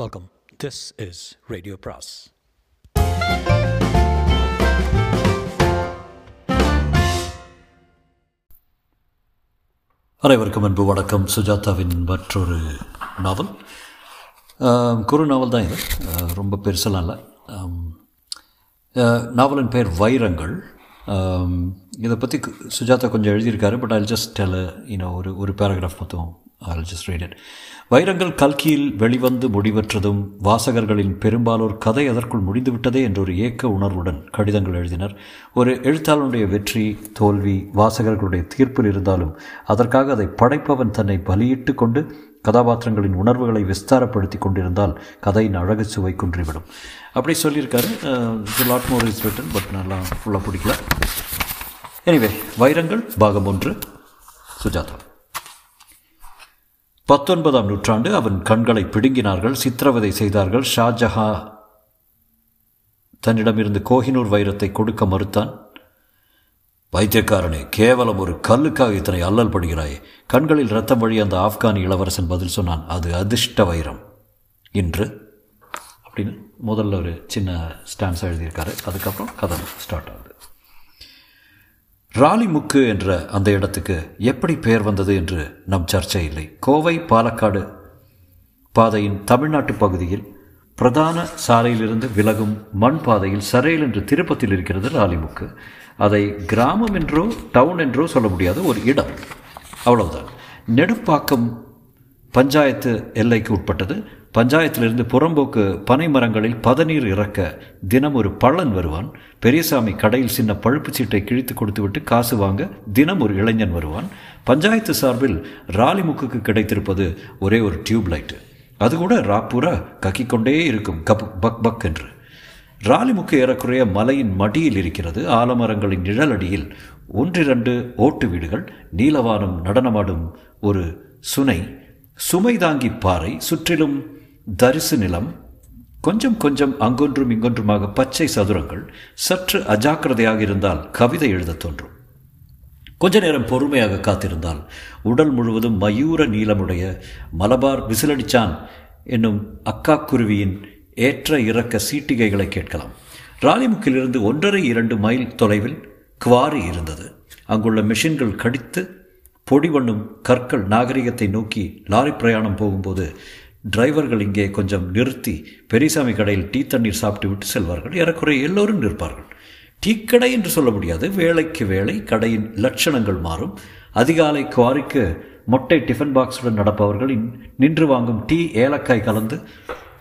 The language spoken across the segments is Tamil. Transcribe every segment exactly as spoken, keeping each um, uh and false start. வெல்கம். திஸ் இஸ் ரேடியோ பிராஸ். அனைவருக்கும் அன்பு வணக்கம். சுஜாதாவின் மற்றொரு நாவல், குறு நாவல் தான் இது, ரொம்ப பெருசெல்லாம் இல்லை. நாவலின் பெயர் வைரங்கள். இதை பற்றி சுஜாதா கொஞ்சம் எழுதியிருக்காரு, but I'll just tell you know ஒரு ஒரு பேராகிராஃப் மொத்தம் ஐல் ஜஸ்ட் ரீட் இட். வைரங்கள் கல்கியில் வெளிவந்து முடிவற்றதும் வாசகர்களின் பெரும்பாலோர் கதை அதற்குள் முடிந்துவிட்டதே என்ற ஒரு ஏக்க உணர்வுடன் கடிதங்கள் எழுதினர். ஒரு எழுத்தாளனுடைய வெற்றி தோல்வி வாசகர்களுடைய தீர்ப்பில் இருந்தாலும் அதற்காக அதை படைப்பவன் தன்னை பலியிட்டு கொண்டு கதாபாத்திரங்களின் உணர்வுகளை விஸ்தாரப்படுத்தி கொண்டிருந்தால் கதையின் அழகு சுவை குன்றிவிடும் அப்படி சொல்லியிருக்காரு. Lot more is written, but நல்லா ஃபுல்லாக பிடிக்கல. எனிவே, வைரங்கள் பாகம் ஒன்று. சுஜாதா. பத்தொன்பதாம் நூற்றாண்டு. அவன் கண்களை பிடுங்கினார்கள், சித்திரவதை செய்தார்கள். ஷாஜஹா தன்னிடமிருந்து கோஹினூர் வைரத்தை கொடுக்க மறுத்தான். பைத்தியக்காரனே, கேவலம் ஒரு கல்லுக்காக இத்தனை அல்லல் படுகிறாயே. கண்களில் ரத்தம் வழி அந்த ஆப்கானி இளவரசன் பதில் சொன்னான், அது அதிர்ஷ்ட வைரம் இன்று அப்படின்னு முதல்ல ஒரு சின்ன ஸ்டான்ஸாக எழுதியிருக்காரு. அதுக்கப்புறம் கதை ஸ்டார்ட் ஆகுது. ராலிமுக்கு என்ற அந்த இடத்துக்கு எப்படி பெயர் வந்தது என்று நம் சர்ச்சை இல்லை. கோவை பாலக்காடு பாதையின் தமிழ்நாட்டு பகுதியில் பிரதான சாலையிலிருந்து விலகும் மண் பாதையில் சரையில் என்று திருப்பத்தில் இருக்கிறது ராலிமுக்கு. அதை கிராமம் என்றோ டவுன் என்றோ சொல்ல முடியாது, ஒரு இடம் அவ்வளவுதான். நெடுப்பாக்கம் பஞ்சாயத்து எல்லைக்கு உட்பட்டது. பஞ்சாயத்திலிருந்து புறம்போக்கு பனை மரங்களில் பதநீர் இறக்க தினம் ஒரு பள்ளன் வருவான். பெரியசாமி கடையில் சின்ன பழுப்பு சீட்டை கிழித்து கொடுத்துவிட்டு காசு வாங்க தினம் ஒரு இளைஞன் வருவான். பஞ்சாயத்து சார்பில் ராலிமுக்குக்கு கிடைத்திருப்பது ஒரே ஒரு டியூப் லைட்டு, அது கூட ராப்பூரா கக்கிக்கொண்டே இருக்கும் கப் பக் பக் என்று. ராலிமுக்கு ஏறக்குறைய மலையின் மடியில் இருக்கிறது. ஆலமரங்களின் நிழலடியில் ஒன்றிரண்டு ஓட்டு வீடுகள், நீலவானம் நடனமாடும் ஒரு சுனை, சுமை தாங்கி பாறை, சுற்றிலும் தரிசு நிலம், கொஞ்சம் கொஞ்சம் அங்கொன்றும் இங்கொன்றுமாக பச்சை சதுரங்கள். சற்று அஜாக்கிரதையாக இருந்தால் கவிதை எழுத தோன்றும். கொஞ்ச நேரம் பொறுமையாக காத்திருந்தால் உடல் முழுவதும் மயூர நீளமுடைய மலபார் விசிலடிச்சான் என்னும் அக்காக்குருவியின் ஏற்ற இறக்க சீட்டிகைகளை கேட்கலாம். ராலிமுக்கிலிருந்து ஒன்றரை இரண்டு மைல் தொலைவில் குவாரி இருந்தது. அங்குள்ள மிஷின்கள் கடித்து பொடி வண்ணும் கற்கள் நாகரிகத்தை நோக்கி லாரி பிரயாணம் போகும்போது டிரைவர்கள் இங்கே கொஞ்சம் நிறுத்தி பெரியசாமி கடையில் டீ தண்ணீர் சாப்பிட்டு விட்டு செல்வார்கள். ஏறக்குறைய எல்லோரும் நிற்பார்கள். டீ கடை என்று சொல்ல முடியாது, வேலைக்கு வேலை கடையின் லட்சணங்கள் மாறும். அதிகாலை குவாரிக்கு மொட்டை டிஃபன் பாக்ஸுடன் நடப்பவர்கள் நின்று வாங்கும் டீ ஏலக்காய் கலந்து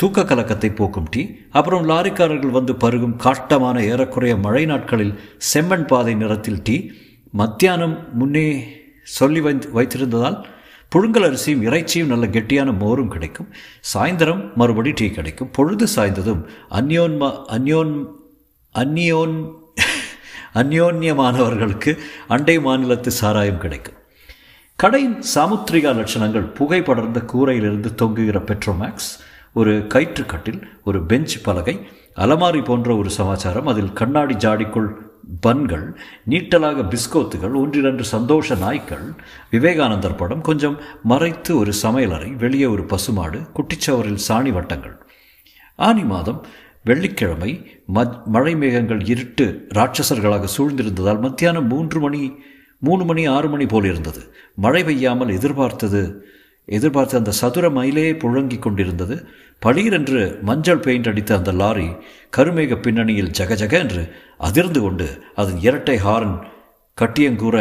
தூக்க கலக்கத்தை போக்கும் டீ. அப்புறம் லாரிக்காரர்கள் வந்து பருகும் காட்டமான ஏறக்குறைய மழை நாட்களில் செம்மண் பாதை நிறத்தில் டீ. மத்தியானம் முன்னே சொல்லி வைத்து வைத்திருந்ததால் புழுங்கல் அரிசியும் இறைச்சியும் நல்ல கெட்டியான மோரும் கிடைக்கும். சாயந்தரம் மறுபடி டீ கிடைக்கும். பொழுது சாய்ந்ததும் அந்யோன்மா அந்யோன் அந்யோன் அந்யோன்யமானவர்களுக்கு அண்டை மாநிலத்து சாராயம் கிடைக்கும். கடையின் சாமுத்திரிகா லட்சணங்கள் புகை படர்ந்த கூரையிலிருந்து தொங்குகிற பெட்ரோமேக்ஸ், ஒரு கயிற்றுக்கட்டில், ஒரு பெஞ்ச் பலகை, அலமாரி போன்ற ஒரு சமாச்சாரம். அதில் கண்ணாடி ஜாடிக்குள் பன்கள், நீட்டலாக பிஸ்கோத்துகள், ஒன்றிரண்டு சந்தோஷ நாய்க்கள், விவேகானந்தர் படம், கொஞ்சம் மறைத்து ஒரு சமையலறை, வெளியே ஒரு பசுமாடு, குட்டிச்சவரில் சாணி வட்டங்கள். ஆனி மாதம் வெள்ளிக்கிழமை மழை மேகங்கள் இருட்டு ராட்சசர்களாக சூழ்ந்திருந்ததால் மத்தியானம் மூன்று மணி மூணு மணி ஆறு மணி போல் இருந்தது. மழை பெய்யாமல் எதிர்பார்த்தது எதிர்பார்த்த அந்த சதுர மயிலே புழங்கி கொண்டிருந்தது. பளீரென்று மஞ்சள் பெயிண்ட் அடித்த அந்த லாரி கருமேக பின்னணியில் ஜகஜக என்று அதிர்ந்து கொண்டு அதன் இரட்டை ஹாரன் கட்டியங்கூற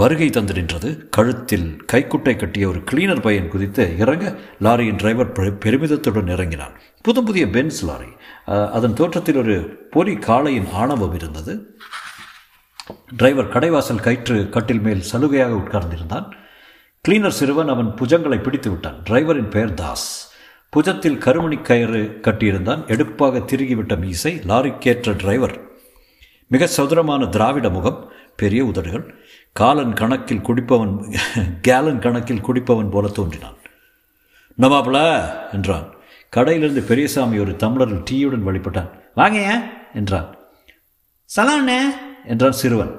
வருகை தந்து நின்றது. கழுத்தில் கைக்குட்டை கட்டிய ஒரு கிளீனர் பையன் குதித்து இறங்க லாரியின் டிரைவர் பெருமிதத்துடன் இறங்கினான். புது புதிய பென்ஸ் லாரி, அதன் தோற்றத்தில் ஒரு பொறி காளையின் ஆணவம் இருந்தது. டிரைவர் கடைவாசல் கயிற்று கட்டில் மேல் சலுகையாக உட்கார்ந்திருந்தான். கிளீனர் சிறுவன் அவன் புஜங்களை பிடித்து விட்டான். டிரைவரின் பெயர் தாஸ். புஜத்தில் கருமணி கயிறு கட்டியிருந்தான். எடுப்பாக திருகிவிட்ட மீசை, லாரிக்கேற்ற டிரைவர், மிக சதுரமான திராவிட முகம், பெரிய உதடுகள். காலன் கணக்கில் குடிப்பவன் கேலன் கணக்கில் குடிப்பவன் போல தோன்றினான். நமாப்ள என்றான். கடையிலிருந்து பெரியசாமி ஒரு தம்ளரில் டீயுடன் வழிபட்டான். வாங்க என்றான். சலானே என்றான் சிறுவன்.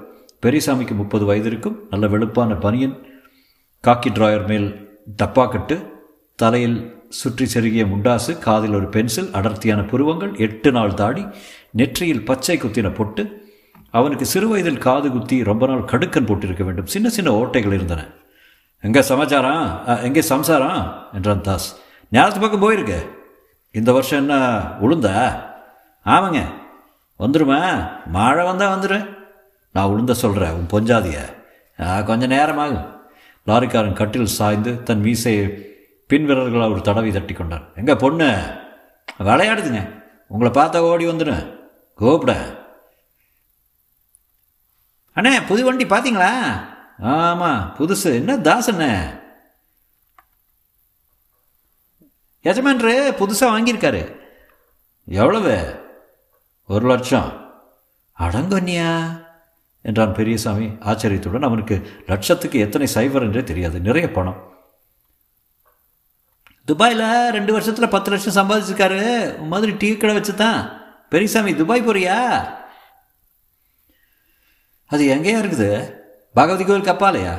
பெரியசாமிக்கு முப்பது வயது இருக்கும். நல்ல வெளுப்பான பனியன், காக்கி டிராயர் மேல் டப்பாக்கட்டு, தலையில் சுற்றி செருகிய முண்டாசு, காதில் ஒரு பென்சில், அடர்த்தியான புருவங்கள், எட்டு நாள் தாடி, நெற்றியில் பச்சை குத்தின பொட்டு. அவனுக்கு சிறுவயதில் காது குத்தி ரொம்ப நாள் கடுக்கன் போட்டிருக்க வேண்டும். சின்ன சின்ன ஓட்டைகள் இருந்தன. எங்கே சமாச்சாரம், எங்கே சம்சாரம் என்றான் தாஸ். ஞானத்து பக்கம் போயிருக்க. இந்த வருஷம் என்ன உளுந்தா? ஆமாங்க. வந்துடுமா? மழை வந்தால் வந்துடு. நான் உளுந்த சொல்கிறேன், உன் பொஞ்சாதிய. கொஞ்சம் நேரமாகும். லாரிக்காரன் கட்டில் சாய்ந்து தன் மீசையை பின்விரல்களாக ஒரு தடவை தட்டி கொண்டான். எங்கள் பொண்ணு விளையாடுதுங்க. உங்களை பார்த்தா ஓடி வந்துடு. கூப்பிட அண்ணே, புது வண்டி பார்த்தீங்களா? ஆமாம், புதுசு. என்ன தாஸ் அண்ணே, எஜமான்ரு புதுசாக வாங்கியிருக்காரு. எவ்வளவு? ஒரு லட்சம். அடங்கொன்னியா என்றான் பெரியசாமி ஆச்சரியத்துடன். அவனுக்கு லட்சத்துக்கு எத்தனை சைபர் என்றே தெரியாது. நிறைய பணம். துபாயில் ரெண்டு வருஷத்தில் பத்து லட்சம் சம்பாதிச்சிருக்காரு. மாதிரி டீ கடை வச்சு தான். பெரியசாமி, துபாய் போறியா? அது எங்கேயா இருக்குது? பகவதி கோயில் கப்பாலையா?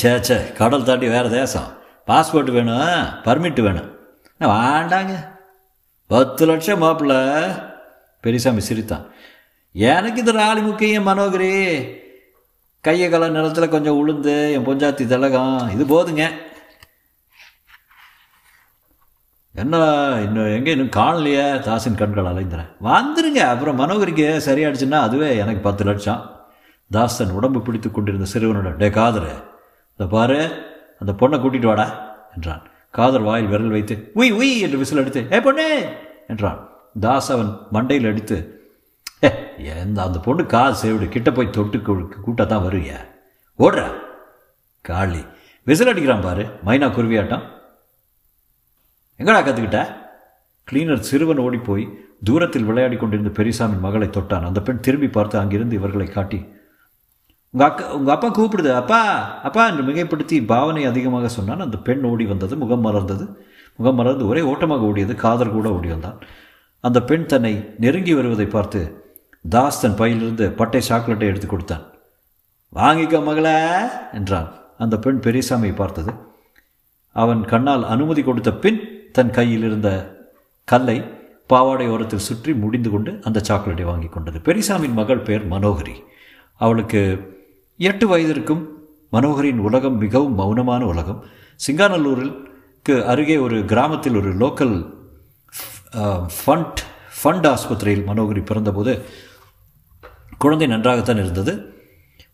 சே சே, கடல் தாண்டி வேறு தேசம். பாஸ்போர்ட் வேணும், பர்மிட் வேணும். நான் வாண்டாங்க. பத்து லட்சம் மாப்பிள்ள. பெரியசாமி சிரித்தான். எனக்கு இது ராலிமுக்கு, என் மனோகரி, கையை கல நிலத்தில் கொஞ்சம் உளுந்து, என் பொஞ்சாத்தி திலகம், இது போதுங்க. என்ன இன்னும் எங்கே இன்னும் காணலையே? தாசின் கண்கள் அலைந்தன. வந்துடுங்க, அப்புறம் மனோகரிக்கு சரியாயிடுச்சுன்னா அதுவே எனக்கு பத்து லட்சம். தாசன் உடம்பு பிடித்து கொண்டிருந்த சிறுவனுடன், டே காதர், இந்த பாரு, அந்த பொண்ணை கூட்டிகிட்டு வாடா என்றான். காதர் வாயில் விரல் வைத்து உய் உய் என்று விசில் அடித்து, ஏ பொண்ணு என்றான். தாஸ் அவன் மண்டையில் அடித்து, ஏ எந்த அந்த பொண்ணு காது சேவிடு, கிட்ட போய் தொட்டு கூட்டாக தான் வருவியா? ஓடுற காளி, விசில் அடிக்கிறான் பாரு, மைனா குருவியாட்டம். எங்கடா கற்றுக்கிட்ட? கிளீனர் சிறுவன் ஓடிப்போய் தூரத்தில் விளையாடி கொண்டிருந்த பெரியசாமின் மகளை தொட்டான். அந்த பெண் திரும்பி பார்த்து அங்கிருந்து இவர்களை காட்டி, உங்கள் அக்கா, உங்கள் அப்பா கூப்பிடுது, அப்பா அப்பா என்று மிகைப்படுத்தி பாவனை அதிகமாக சொன்னான். அந்த பெண் ஓடி வந்தது. முகம் மலர்ந்தது. முகம் மலர்ந்து ஒரே ஓட்டமாக ஓடியது. காதர் கூட ஓடி வந்தான். அந்த பெண் தன்னை நெருங்கி வருவதை பார்த்து தாஸ் தன் பையிலிருந்து பட்டை சாக்லேட்டை எடுத்து கொடுத்தான். வாங்கிக்க மகளே என்றான். அந்த பெண் பெரியசாமியை பார்த்தது. அவன் கண்ணால் அனுமதி கொடுத்த பின் தன் கையில் இருந்த கல்லை பாவாடை ஓரத்தில் சுற்றி முடிந்து கொண்டு அந்த சாக்லேட்டை வாங்கி கொண்டது. பெரியசாமியின் மகள் பெயர் மனோகரி. அவளுக்கு எட்டு வயதிற்கும். மனோகரின் உலகம் மிகவும் மௌனமான உலகம். சிங்காநல்லூருக்கு அருகே ஒரு கிராமத்தில் ஒரு லோக்கல் ஃபண்ட் ஃபண்ட் ஆஸ்பத்திரியில் மனோகரி பிறந்தபோது குழந்தை நன்றாகத்தான் இருந்தது.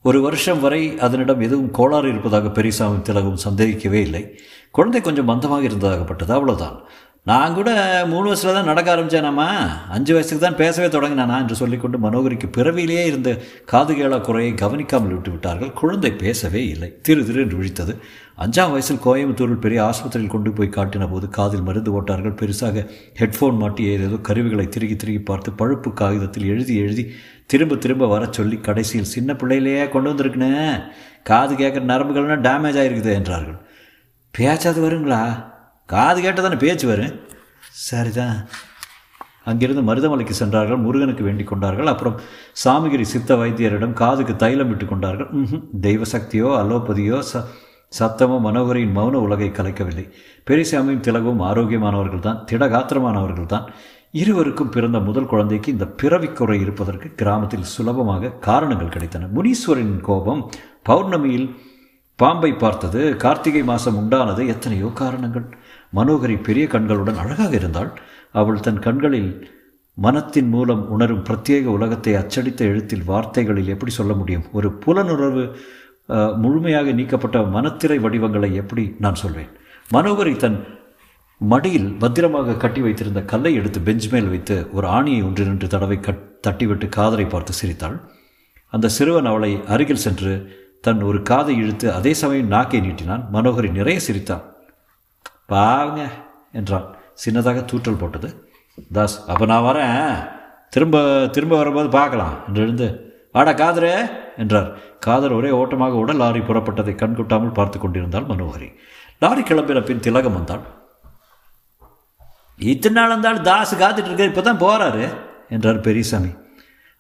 ஒரு வருஷம் வரை அதனிடம் எதுவும் கோளாறு இருப்பதாக பெரியசாமி திலகம் சந்தேகிக்கவே இல்லை. குழந்தை கொஞ்சம் மந்தமாக இருந்ததாகப்பட்டது, அவ்வளோதான். நான் கூட மூணு வயசில் தான் நடக்க ஆரம்பித்தேனாம்மா, அஞ்சு வயசுக்கு தான் பேசவே தொடங்கினானா என்று சொல்லிக்கொண்டு மனோகரிக்கு பிறவிலேயே இருந்த காதுகேளா குறையை கவனிக்காமல் விட்டு விட்டார்கள். குழந்தை பேசவே இல்லை. திரு திரு என்று விழித்தது. அஞ்சாம் வயசில் கோயம்புத்தூரில் பெரிய ஆஸ்பத்திரியில் கொண்டு போய் காட்டின போது காதில் மருந்து போட்டார்கள். பெருசாக ஹெட்ஃபோன் மாட்டி ஏதேதோ கருவிகளை திருகி திருகி பார்த்து பழுப்பு காகிதத்தில் எழுதி எழுதி திரும்ப திரும்ப வர சொல்லி கடைசியில், சின்ன பிள்ளையிலேயே கொண்டு வந்திருக்குன்னு, காது கேட்குற நரம்புகள்னால் டேமேஜ் ஆகிருக்குது என்றார்கள். பேச்சாது வருங்களா? காது கேட்டால் தானே பேச்சு வரும். சரிதான். அங்கிருந்து மருதமலைக்கு சென்றார்கள். முருகனுக்கு வேண்டிக் கொண்டார்கள். அப்புறம் சாமிகிரி சித்த வைத்தியரிடம் காதுக்கு தைலம் விட்டு கொண்டார்கள். தெய்வசக்தியோ அலோபதியோ ச சத்தமோ மனோகரின் மௌன உலகை கலைக்கவில்லை. பெரியசாமியும் திலகவும் ஆரோக்கியமானவர்கள் தான், திடகாத்திரமானவர்கள் தான். இருவருக்கும் பிறந்த முதல் குழந்தைக்கு இந்த பிறவிக்குறை இருப்பதற்கு கிராமத்தில் சுலபமாக காரணங்கள் கிடைத்தன. முனீஸ்வரின் கோபம், பௌர்ணமியில் பாம்பை பார்த்தது, கார்த்திகை மாதம் உண்டானது, எத்தனையோ காரணங்கள். மனோகரி பெரிய கண்களுடன் அழகாக இருந்தாள். அவள் தன் கண்களில் மனத்தின் மூலம் உணரும் பிரத்யேக உலகத்தை அச்சடித்த எழுத்தில் வார்த்தைகளில் எப்படி சொல்ல முடியும்? ஒரு புலனுணர்வு முழுமையாக நீக்கப்பட்ட மனத்திரை வடிவங்களை எப்படி நான் சொல்வேன்? மனோகரி தன் மடியில் பத்திரமாக கட்டி வைத்திருந்த கல்லை எடுத்து பெஞ்ச் மேல் வைத்து ஒரு ஆணியை ஒன்று நின்று தடவை கட் தட்டிவிட்டு காதரை பார்த்து சிரித்தாள். அந்த சிறுவன் அவளை அருகில் சென்று தன் ஒரு காதை இழுத்து அதே சமயம் நாக்கை நீட்டினான். மனோகரி நிறைய சிரித்தான். பாவங்க என்றான். சின்னதாக தூற்றல் போட்டது. தாஸ், அப்போ நான் வரேன், திரும்ப திரும்ப வரும்போது பார்க்கலாம் என்று எழுந்து, வாடா காதரே என்றார். காதர் ஒரே ஓட்டமாக ஓட லாரி புறப்பட்டதை கண்கொட்டாமல் பார்த்து கொண்டிருந்தாள் மனோகரி. லாரி கிளம்பின பின் திலகம் வந்தாள். இத்தனை நாள் இருந்தாலும் தாஸ் காத்துட்டு இருக்கார், இப்போ தான் போகிறாரு என்றார் பெரியசாமி.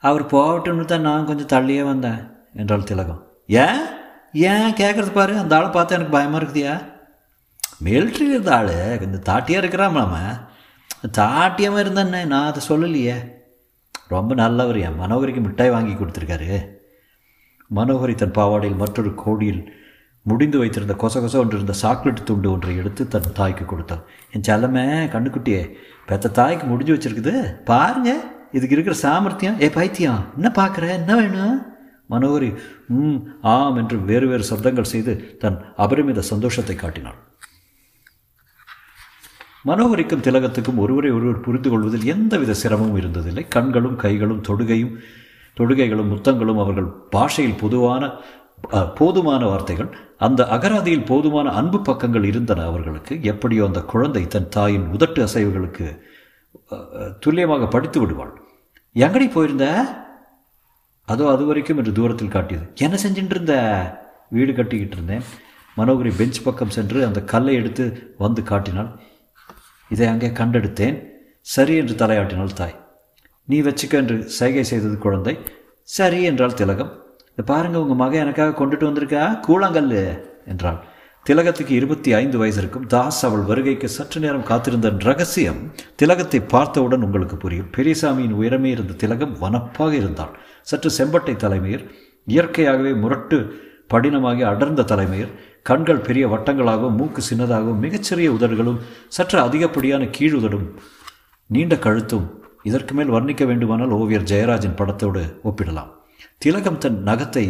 அவர் போகட்டும்னு தான் நான் கொஞ்சம் தள்ளியே வந்தேன் என்றாள் திலகம். ஏன் ஏன் கேட்குறது பாரு, அந்த ஆளை பார்த்தா எனக்கு பயமாக இருக்குதியா? மில்ட்ரி இருந்த ஆள் இந்த தாட்டியாக இருக்கிறாமலாம தாட்டியமாக இருந்தானே, நான் அதை சொல்லலையே. ரொம்ப நல்லவர். என் மனோகரிக்கு மிட்டாய் வாங்கி கொடுத்துருக்காரு. மனோகரி தன் பாவாடையில் மற்றொரு கோடியில் முடிந்து வைத்திருந்த கொச கொச ஒன்று இருந்த சாக்லேட் துண்டு ஒன்றை எடுத்து தன் தாய்க்கு கொடுத்தான். என் செல்லமே கண்ணுக்குட்டியே, பெற்ற தாய்க்கு முடிஞ்சு வச்சுருக்குது பாருங்க, இதுக்கு இருக்கிற சாமர்த்தியம். ஏ பைத்தியம், என்ன பார்க்குற, என்ன வேணும்? மனோகரி ம் ஆம் என்று வேறு வேறு சப்தங்கள் செய்து தன் அபரிமித சந்தோஷத்தை காட்டினாள். மனோகரிக்கும் திலகத்துக்கும் ஒருவரை ஒருவர் புரிந்து கொள்வதில் எந்தவித சிரமமும் இருந்ததில்லை. கண்களும் கைகளும் தொடுகையும் தொடுகைகளும் முத்தங்களும் அவர்கள் பாஷையில் பொதுவான போதுமான வார்த்தைகள், அந்த அகராதியில் போதுமான அன்பு பக்கங்கள் இருந்தன அவர்களுக்கு. எப்படியோ அந்த குழந்தை தன் தாயின் உதட்டு அசைவுகளுக்கு துல்லியமாக படித்து விடுவாள். எங்கடி போயிருந்த? அதோ அது வரைக்கும் என்று தூரத்தில் காட்டியது. என்ன செஞ்சுட்டு இருந்த? வீடு கட்டிக்கிட்டு இருந்தேன். மனோகரி பெஞ்ச் பக்கம் சென்று அந்த கல்லை எடுத்து வந்து காட்டினாள். இதை அங்கே கண்டெடுத்தேன். சரி என்று தலையாட்டினாள் தாய். நீ வச்சுக்க என்று சைகை செய்தது குழந்தை. சரி என்றாள் திலகம். இதை பாருங்கள், உங்கள் மகன் எனக்காக கொண்டுட்டு வந்திருக்கா கூழாங்கல் என்றாள். திலகத்துக்கு இருபத்தி ஐந்து வயசு இருக்கும். தாஸ் அவள் வருகைக்கு சற்று நேரம் காத்திருந்த ரகசியம் திலகத்தை பார்த்தவுடன் உங்களுக்கு புரியும். பெரியசாமியின் உயரமே இருந்த திலகம் வனப்பாக இருந்தாள். சற்று செம்பட்டை தலைமையர், இயற்கையாகவே முரட்டு படினமாகி அடர்ந்த தலைமையர், கண்கள் பெரிய வட்டங்களாகவும் மூக்கு சின்னதாகவும் மிகச்சிறிய உதடுகளும் சற்று அதிகப்படியான கீழுதடும் நீண்ட கழுத்தும். இதற்கு மேல் வர்ணிக்க வேண்டுமானால் ஓவியர் ஜெயராஜின் படத்தோடு ஒப்பிடலாம். திலகம் தன் நகத்தை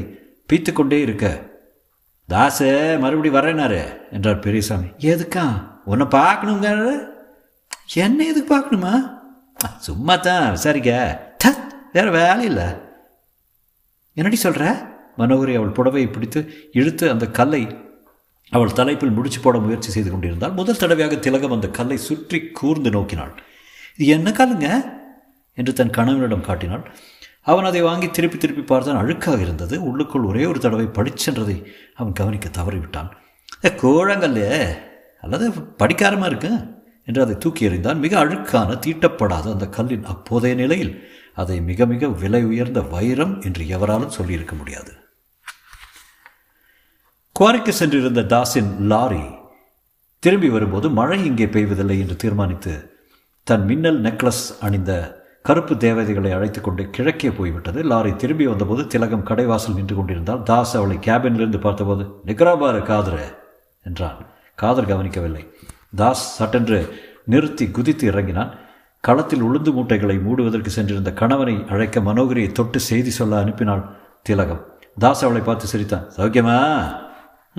பீத்துக்கொண்டே இருக்க, தாசே மறுபடி வரேனாரு என்றார் பெரியசாமி. எதுக்கா? உன்னை பார்க்கணுங்க. என்ன எதுக்கு பார்க்கணுமா? சும்மா தான் விசாரிக்க. தத் வேறு வேலை இல்லை. என்னடி சொல்கிற? மனோகரி அவள் புடவையை பிடித்து இழுத்து அந்த கல்லை அவள் தலைப்பில் முடிச்சு போட முயற்சி செய்து கொண்டிருந்தாள். முதல் தடவையாக திலகம் அந்த கல்லை சுற்றி கூர்ந்து நோக்கினாள். இது என்ன கல்லுங்க என்று தன் கணவனிடம் காட்டினாள். அவன் அதை வாங்கி திருப்பி திருப்பி பார்த்தான். அழுக்காக இருந்தது. உள்ளுக்குள் ஒரே ஒரு தடவை படிச்சென்றதை அவன் கவனிக்க தவறிவிட்டான். ஏ கோழங்கல்லே, அல்லது படிக்காரமாக இருக்கு என்று அதை தூக்கி எறிந்தான். மிக அழுக்கான தீட்டப்படாத அந்த கல்லின் அப்போதைய நிலையில் அதை மிக மிக விலை உயர்ந்த வைரம் என்று எவராலும் சொல்லியிருக்க முடியாது. குவாரிக்கு சென்றிருந்த தாஸின் லாரி திரும்பி வரும்போது மழை இங்கே பெய்வதில்லை என்று தீர்மானித்து தன் மின்னல் நெக்லஸ் அணிந்த கருப்பு தேவதைகளை அழைத்து கொண்டு கிழக்கே போய்விட்டது. லாரி திரும்பி வந்தபோது திலகம் கடைவாசல் நின்று கொண்டிருந்தால் தாஸ் அவளை கேபினிலிருந்து பார்த்தபோது, நிகராபாரு காதர் என்றான். காதர் கவனிக்கவில்லை. தாஸ் சட்டென்று நிறுத்தி குதித்து இறங்கினான். களத்தில் உளுந்து மூட்டைகளை மூடுவதற்கு சென்றிருந்த கணவனை அழைக்க மனோகரியை தொட்டு செய்தி சொல்ல அனுப்பினாள் திலகம். தாஸ் அவளை பார்த்து சிரித்தான். சௌக்கியமா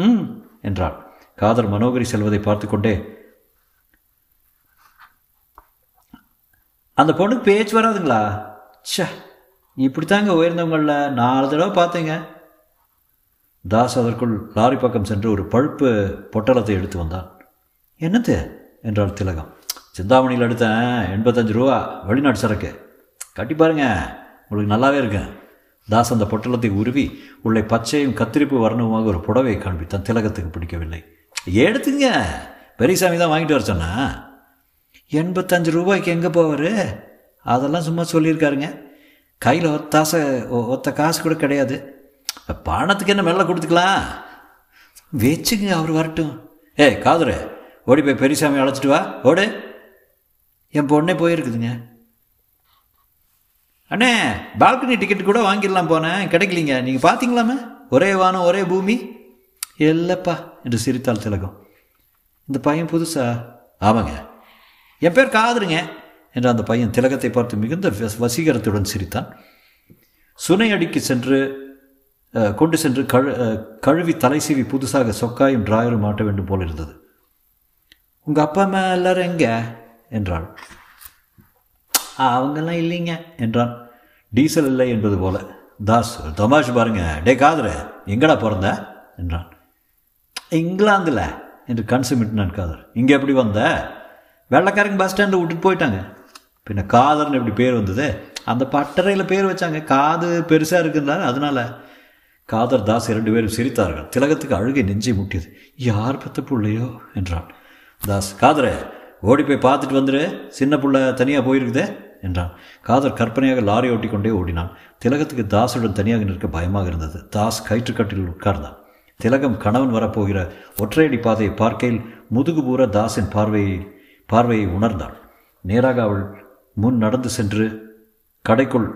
ம் என்றாள். காதர் மனோகரி செல்வதை பார்த்து கொண்டே, அந்த பொண்ணுக்கு பேச்சு வராதுங்களா? சே, இப்படித்தாங்க உயர்ந்தவங்கள நாலு தடவை பார்த்தீங்க. தாஸ் அதற்குள் லாரி பக்கம் சென்று ஒரு பழுப்பு பொட்டலத்தை எடுத்து வந்தான். என்னது என்றாள் திலகம். சிந்தாமணியில் எடுத்தேன், எண்பத்தஞ்சு ரூபா வெளிநாட்டு சரக்கு. கட்டி பாருங்க, உங்களுக்கு நல்லாவே இருக்கேன். தாஸ் அந்த பொட்டலத்தை உருவி உள்ளே பச்சையும் கத்திரிப்பு வரணுமாக ஒரு புடவையை காண்பித்தான். திலகத்துக்கு பிடிக்கவில்லை. எடுத்துங்க, பெரியசாமி தான் வாங்கிட்டு வர சொன்னா. எண்பத்தஞ்சு ரூபாய்க்கு எங்கே போவார்? அதெல்லாம் சும்மா சொல்லியிருக்காருங்க. கையில் ஒத்தாச ஒத்த காசு கூட கிடையாது. பணத்துக்கு என்ன மெல்ல கொடுத்துக்கலாம், வச்சுங்க, அவர் வரட்டும். ஏ காதுரு, ஓடி போய் பெரியசாமி அழைச்சிட்டு வா, ஓடு. என் பொண்ணே போயிருக்குதுங்க. அண்ணே, பால்கனி டிக்கெட் கூட வாங்கிடலாம் போனேன், கிடைக்கலிங்க. நீங்கள் பார்த்தீங்களாமே, ஒரே வானம் ஒரே பூமி. இல்லைப்பா என்று சிரித்தாள் திலகம். இந்த பையன் புதுசா? ஆமாங்க, என் பேர் காதுருங்க என்று அந்த பையன் திலகத்தை பார்த்து மிகுந்த வசீகரத்துடன் சிரித்தான். சுனையடிக்கு சென்று கொண்டு சென்று கழு கழுவி தலை சீவி புதுசாக சொக்காயும் டிராயரும் மாட்ட வேண்டும் போல் இருந்தது. உங்கள் அப்பா அம்மா எல்லாரும் எங்கே என்றாள். அவங்கெல்லாம் இல்லைங்க என்றான் டீசல் இல்லை என்பது போல. தாஸ் தமாஷ் பாருங்க. டே காதுரு, எங்கடா பிறந்த என்றான். இங்கிலாந்தில் என்று கன்சுமிட்டு நான் காதர். இங்கே எப்படி வந்த? வெள்ளக்காரங்க பஸ் ஸ்டாண்டை விட்டுட்டு போயிட்டாங்க. பின்ன காதர்னு எப்படி பேர் வந்தது? அந்த பட்டறையில் பேர் வச்சாங்க, காது பெருசாக இருக்குன்னா அதனால. காதர் தாஸ் இரண்டு பேரும் சிரித்தார்கள். திலகத்துக்கு அழுகை நெஞ்சை முட்டியது. யார் பத்த பிள்ளையோ என்றான் தாஸ். காதரை ஓடி போய் பார்த்துட்டு வந்துரு, சின்ன பிள்ளை தனியாக போயிருக்குதே என்றான். காதர் கற்பனையாக லாரி ஓட்டி கொண்டே ஓடினான். திலகத்துக்கு தாஸுடன் தனியாக நிற்க பயமாக இருந்தது. தாஸ் கயிற்றுக்கட்டில் உட்கார்ந்தான். திலகம் கணவன் வரப்போகிற ஒற்றையடி பாதையை பார்க்கையில் முதுகுபூர தாஸின் பார்வையை பார்வையை உணர்ந்தாள். நேராக அவள் முன் நடந்து சென்று கடைக்குள்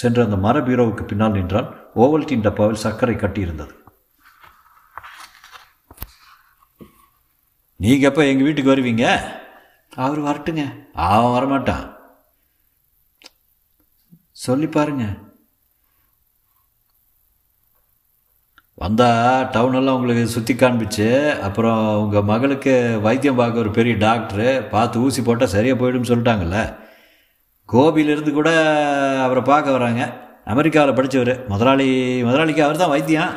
சென்று அந்த மர பீரோவுக்கு பின்னால் நின்றால் ஓவல்டின் டப்பாவில் சர்க்கரை கட்டியிருந்தது. நீங்கள் எப்போ எங்கள் வீட்டுக்கு வருவீங்க? அவர் வரட்டுங்க. அவன் வரமாட்டான், சொல்லி பாருங்க. வந்தால் டவுனெல்லாம் உங்களுக்கு சுற்றி காண்பிச்சு, அப்புறம் உங்கள் மகளுக்கு வைத்தியம் பார்க்க ஒரு பெரிய டாக்டரு பார்த்து ஊசி போட்டால் சரியாக போயிடும்னு சொல்லிட்டாங்கல்ல. கோபியிலிருந்து கூட அவரை பார்க்க வராங்க. அமெரிக்காவில் படித்தவர், முதலாளி முதலாளிக்கு அவர் தான் வைத்தியம்.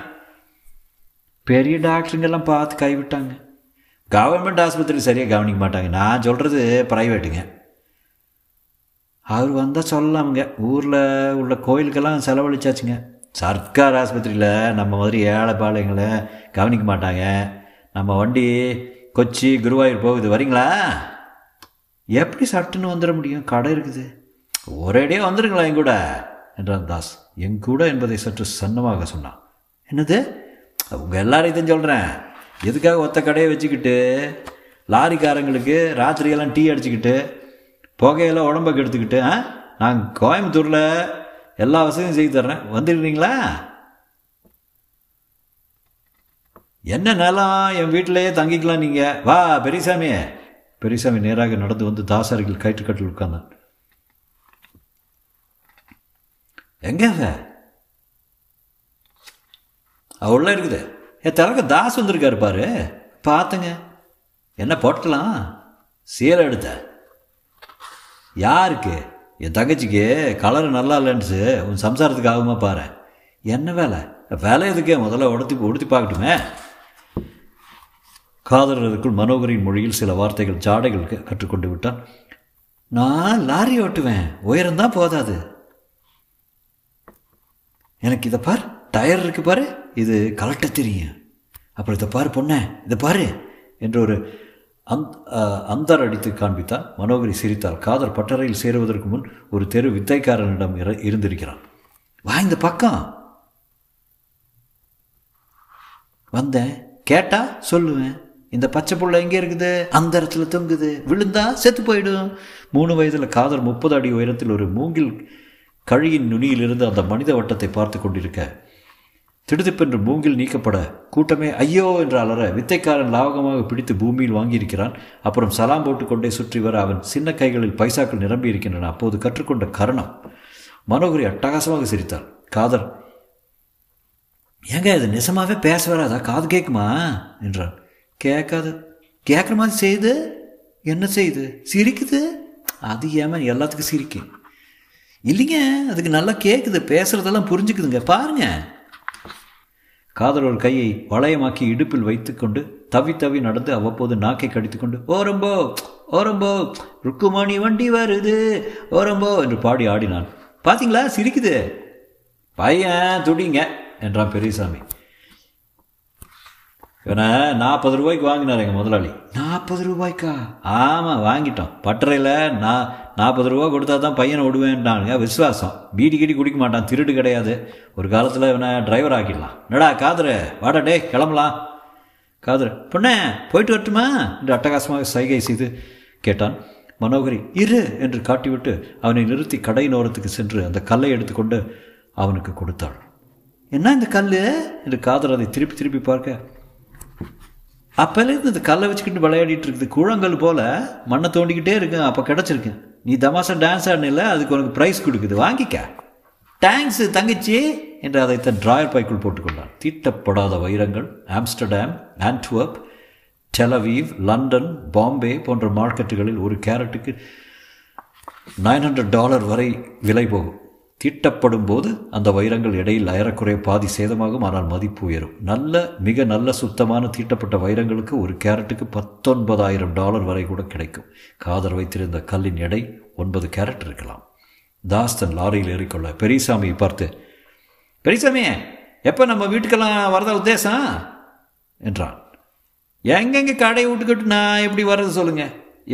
பெரிய டாக்டருங்கெல்லாம் பார்த்து கைவிட்டாங்க. கவர்மெண்ட் ஆஸ்பத்திரி சரியாக கவனிக்க மாட்டாங்க. நான் சொல்கிறது ப்ரைவேட்டுங்க. அவர் வந்தால் சொல்லலாமுங்க. ஊரில் உள்ள கோயிலுக்கெல்லாம் செலவழிச்சாச்சுங்க. சர்க்கார் ஆஸ்பத்திரியில் நம்ம மாதிரி ஏழை பாளையங்களை கவனிக்க மாட்டாங்க. நம்ம வண்டி கொச்சி குருவாயூர் போகுது, வரீங்களா? எப்படி சட்டுன்னு வந்துட முடியும்? கடை இருக்குது, ஒரேடியாக வந்துடுங்களா என் கூட என்றான் தாஸ். என் கூட என்பதை சற்று சன்னமாக சொன்னான். என்னது? உங்கள் எல்லாரையும் சொல்கிறேன். எதுக்காக ஒத்த கடையை வச்சுக்கிட்டு லாரிக்காரங்களுக்கு ராத்திரியெல்லாம் டீ அடிச்சுக்கிட்டு புகையெல்லாம் உடம்புக்கு எடுத்துக்கிட்டு? ஆ, நான் கோயம்புத்தூரில் எல்லா வசதியும் செய்து தர்றேன், வந்துடுறீங்களா? என்ன நிலம், என் வீட்டிலையே தங்கிக்கலாம் நீங்கள். வா பெரியசாமி. பெரியசாமி நேராக நடந்து வந்து தாசாரிகள் கயிற்றுக்கட்டில் உட்கார்ந்தான். எங்கே உள்ள இருக்குது? என் தலக்க தாஸ் வந்திருக்காரு பாரு, பார்த்துங்க. என்ன போட்டலாம்? சீலை எடுத்த யாருக்கு? என் தங்கச்சிக்கு. கலரு நல்லா இல்லைன்னுச்சு. உன் சம்சாரத்துக்கு ஆகுமா பாரு. என்ன வேலை? வேலை எதுக்கே, முதல்ல உடுத்தி உடுத்தி பார்க்கட்டுமே. காதலருக்குள் மனோகரின் மொழியில் சில வார்த்தைகள் ஜாடைகள் கற்றுக்கொண்டு விட்டான். நான் லாரி ஓட்டுவேன், உயரம்தான் போதாது எனக்கு. இதை பார், டயர் இருக்கு பாரு, இது கலட்ட தெரியும். அப்புறம் இதை பாரு பொண்ணே, இதை பாரு என்று ஒரு அந் அந்தார் அடித்து காண்பித்தான். மனோகரி சிரித்தாள். காதர் பட்டறையில் சேருவதற்கு முன் ஒரு தெரு வித்தைக்காரனிடம் இருந்திருக்கிறான். வா இந்த பக்கம் வந்தேன், கேட்டா சொல்லுவேன். இந்த பச்சை புள்ள எங்கே இருக்குது? அந்த இடத்துல தொங்குது, விழுந்தா செத்து போயிடும். மூணு வயதில் காதர் முப்பது அடி உயரத்தில் ஒரு மூங்கில் கழியின் நுனியிலிருந்து அந்த மனித வட்டத்தை பார்த்து கொண்டிருக்க திடுதிப்பென்று மூங்கில் நீக்கப்பட கூட்டமே ஐயோ என்று அலற வித்தைக்காரன் லாவகமாக பிடித்து பூமியில் வாங்கியிருக்கிறான். அப்புறம் சலாம் போட்டுக்கொண்டே சுற்றி வர அவன் சின்ன கைகளில் பைசாக்கள் நிரம்பி இருக்கின்றன. அப்போது கற்றுக்கொண்ட கரணம். மனோகரி அட்டகாசமாக சிரித்தாள். காதர், ஏங்க இது நிஜமாவே பேச வராதா? காது கேட்குமா என்றான். கேட்காது, கேட்குற மாதிரி செய்யுது. என்ன செய்யுது? சிரிக்குது. அது ஏமா எல்லாத்துக்கும் சிரிக்கு? இல்லைங்க, அதுக்கு நல்லா கேட்குது, பேசுகிறதெல்லாம் புரிஞ்சுக்குதுங்க, பாருங்க. காதல் ஒரு கையை வளையமாக்கி இடுப்பில் வைத்துக்கொண்டு தவி தவி நடந்து அவ்வப்போது நாக்கை கடித்துக்கொண்டு ஓரம்போ ஓரம்போ ருக்குமணி வண்டி வருது ஓரம்போ என்று பாடி ஆடினான். பார்த்தீங்களா சிரிக்குது, பையன் துடிங்க என்றான் பெரியசாமி. இவனை நாற்பது ரூபாய்க்கு வாங்கினார் எங்கள் முதலாளி. நாற்பது ரூபாய்க்கா? ஆமாம், வாங்கிட்டோம். பட்டறையில் நான் நாற்பது ரூபா கொடுத்தா தான் பையனை விடுவேன்ட்டானுங்க. விசுவாசம், பீடி கீடி குடிக்க மாட்டான், திருடு கிடையாது. ஒரு காலத்தில் இவனை டிரைவர் ஆக்கிடலாம். நடா காதரு, வாடா டே, கிளம்பலாம். காதரு, பொண்ணே போயிட்டு வரட்டுமா என்று அட்டகாசமாக சைகை செய்து கேட்டான். மனோகரி இரு என்று காட்டிவிட்டு அவனை நிறுத்தி கடையின் ஓரத்துக்கு சென்று அந்த கல்லை எடுத்துக்கொண்டு அவனுக்கு கொடுத்தாள். என்ன இந்த கல் என்று காதர் அதை திருப்பி திருப்பி பார்க்க, அப்போலேருந்து இந்த கல்லை வச்சுக்கிட்டு விளையாடிட்டு இருக்குது, கூழங்கல் போல் மண்ணை தோண்டிக்கிட்டே இருக்கேன், அப்போ கிடச்சிருக்கேன். நீ தமாசா டான்ஸ் ஆடினில்ல, அதுக்கு உனக்கு ப்ரைஸ் கொடுக்குது, வாங்கிக்க. தேங்க்ஸு தங்கச்சி என்று அதை தன் டிராயர் பைக்குள் போட்டுக்கொண்டான். தீட்டப்படாத வைரங்கள் Amsterdam, Antwerp, Tel Aviv, London, Bombay போன்ற மார்க்கெட்டுகளில் ஒரு கேரட்டுக்கு நைன் ஹண்ட்ரட் டாலர் வரை விலை போகும். தீட்டப்படும் போது அந்த வைரங்கள் இடையில் அயறக்குறைய பாதி சேதமாகும், ஆனால் மதிப்பு உயரும். நல்ல மிக நல்ல சுத்தமான தீட்டப்பட்ட வைரங்களுக்கு ஒரு கேரட்டுக்கு பத்தொன்பதாயிரம் டாலர் வரை கூட கிடைக்கும். காதர் வைத்திருந்த கல்லின் எடை ஒன்பது கேரட் இருக்கலாம். தாஸ் தன் லாரியில் ஏறிக்கொள்ள பெரியசாமியை பார்த்து, பெரியசாமியே எப்போ நம்ம வீட்டுக்கெல்லாம் வரதா உத்தேசம் என்றான். எங்கெங்கே கடையை விட்டுக்கிட்டு நான் எப்படி வர்றது சொல்லுங்க.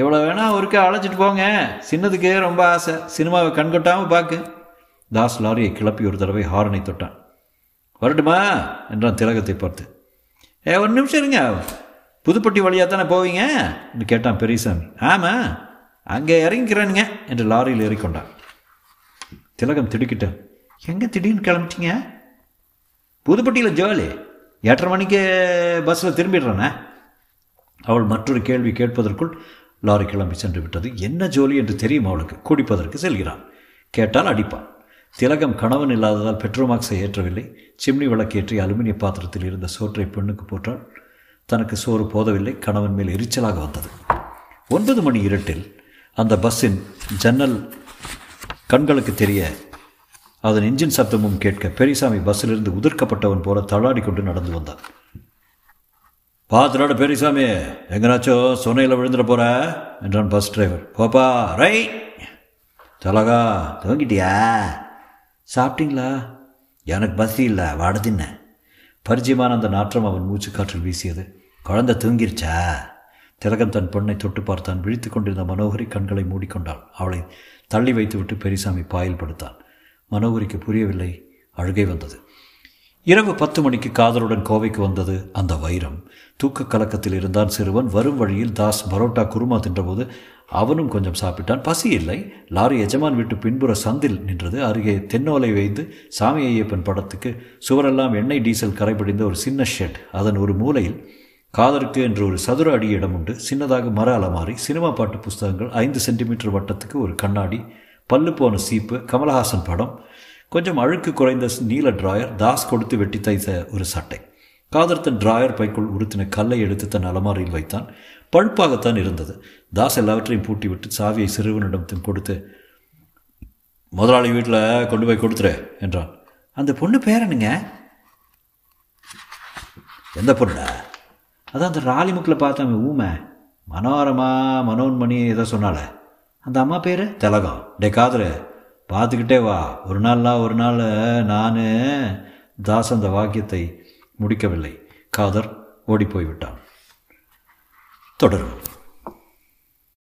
எவ்வளோ வேணால் ஒருக்க அழைச்சிட்டு போங்க, சின்னதுக்கு ரொம்ப ஆசை, சினிமாவை கண்கொட்டாமல் பார்க்கு. தாஸ் லாரியை கிளப்பி ஒரு தடவை ஹாரனை தொட்டான். வரட்டுமா என்றான் திலகத்தை பார்த்து. ஏ ஒரு நிமிஷம் இருங்க, புதுப்பட்டி வழியாக தானே போவீங்க என்று கேட்டான் பெரியசாமி. ஆமாம், அங்கே இறங்கிக்கிறேனுங்க என்று லாரியில் ஏறிக்கொண்டான். திலகம் திடுக்கிட்டான். எங்கே திடீர்னு கிளம்பிட்டீங்க? புதுப்பட்டியில் ஜோலி, எட்டரை மணிக்கு பஸ்ஸில் திரும்பிடுறேண்ணே. அவள் மற்றொரு கேள்வி கேட்பதற்குள் லாரி கிளம்பி சென்று விட்டது. என்ன ஜோலி என்று தெரியும் அவளுக்கு. குடிப்பதற்கு செல்கிறான், கேட்டால் அடிப்பான். திலகம் கணவன் இல்லாததால் பெட்ரோமாக்ஸை ஏற்றவில்லை. சிம்னி விளக்கேற்றி அலுமினிய பாத்திரத்தில் இருந்த சோற்றை பெண்ணுக்கு போட்டால் தனக்கு சோறு போதவில்லை. கணவன் மேல் எரிச்சலாக வந்தது. ஒன்பது மணி இருட்டில் அந்த பஸ்ஸின் ஜன்னல் கண்களுக்கு தெரிய அதன் இன்ஜின் சப்தமும் கேட்க பெரியசாமி பஸ்ஸிலிருந்து உதிர்க்கப்பட்டவன் போல தளாடி கொண்டு நடந்து வந்தான். பார்த்துடாட பெரியசாமி, எங்கனாச்சோ சொன்னையில் விழுந்துட போற என்றான் பஸ் டிரைவர். போப்பா ரை. தலகா தூங்கிட்டியா? சாப்பிட்டீங்களா? எனக்கு பசி இல்லை, வாட தின்னேன். பரிச்சயமான அந்த நாற்றம் அவன் மூச்சு காற்றில் வீசியது. குழந்தை தூங்கிருச்சா? திலகம் தன் பெண்ணை தொட்டு பார்த்தான். விழித்து கொண்டிருந்த மனோகரி கண்களை மூடிக்கொண்டாள். அவளை தள்ளி வைத்துவிட்டு பெரியசாமி பாயில் படுத்தான். மனோகரிக்கு புரியவில்லை, அழுகை வந்தது. இரவு பத்து மணிக்கு காதலுடன் கோவைக்கு வந்தது அந்த வைரம். தூக்க கலக்கத்தில் இருந்தான் சிறுவன். வரும் வழியில் தாஸ் பரோட்டா குருமா தின்றபோது அவனும் கொஞ்சம் சாப்பிட்டான். பசி இல்லை. லாரி எஜமான் வீட்டு பின்புற சந்தில் நின்றது. அருகே தென்னோலை வைத்து சாமி ஐயப்பன் படத்துக்கு சுவரெல்லாம் எண்ணெய் டீசல் கரைபடிந்த ஒரு சின்ன ஷெட். அதன் ஒரு மூலையில் காதருக்கு என்று ஒரு சதுர அடி இடம் உண்டு. சின்னதாக மர அலமாரி, சினிமா பாட்டு புஸ்தகங்கள், ஐந்து சென்டிமீட்டர் வட்டத்துக்கு ஒரு கண்ணாடி, பல்லு போன சீப்பு, கமலஹாசன் படம், கொஞ்சம் அழுக்கு குறைந்த நீல டிராயர், தாஸ் கொடுத்து வெட்டி தைத்த ஒரு சட்டை. காதர் தன் டிராயர் பைக்குள் உறுத்தின கல்லை எடுத்து தன் அலமாரியில் வைத்தான். பழுப்பாகத்தான் இருந்தது. தாஸ் எல்லாவற்றையும் பூட்டிவிட்டு சாவியை சிறுவனிடம் கொடுத்து, முதலாளி வீட்டில் கொண்டு போய் கொடுத்துரு என்றான். அந்த பொண்ணு பேர் என்னங்க? எந்த பொண்ணு? அதான் அந்த ராலிமுக்கில் பார்த்தேன் ஊமை, மனோரமா மனோன் மணி ஏதோ சொன்னால அந்த அம்மா பேர் திலகம். டே காதரு, பார்த்துக்கிட்டே வா. ஒரு நாள்லாம் ஒரு நாள் நான் தாஸ் அந்த வாக்கியத்தை முடிக்கவில்லை. காதர் ஓடிப்போய்விட்டான். தொடரும்.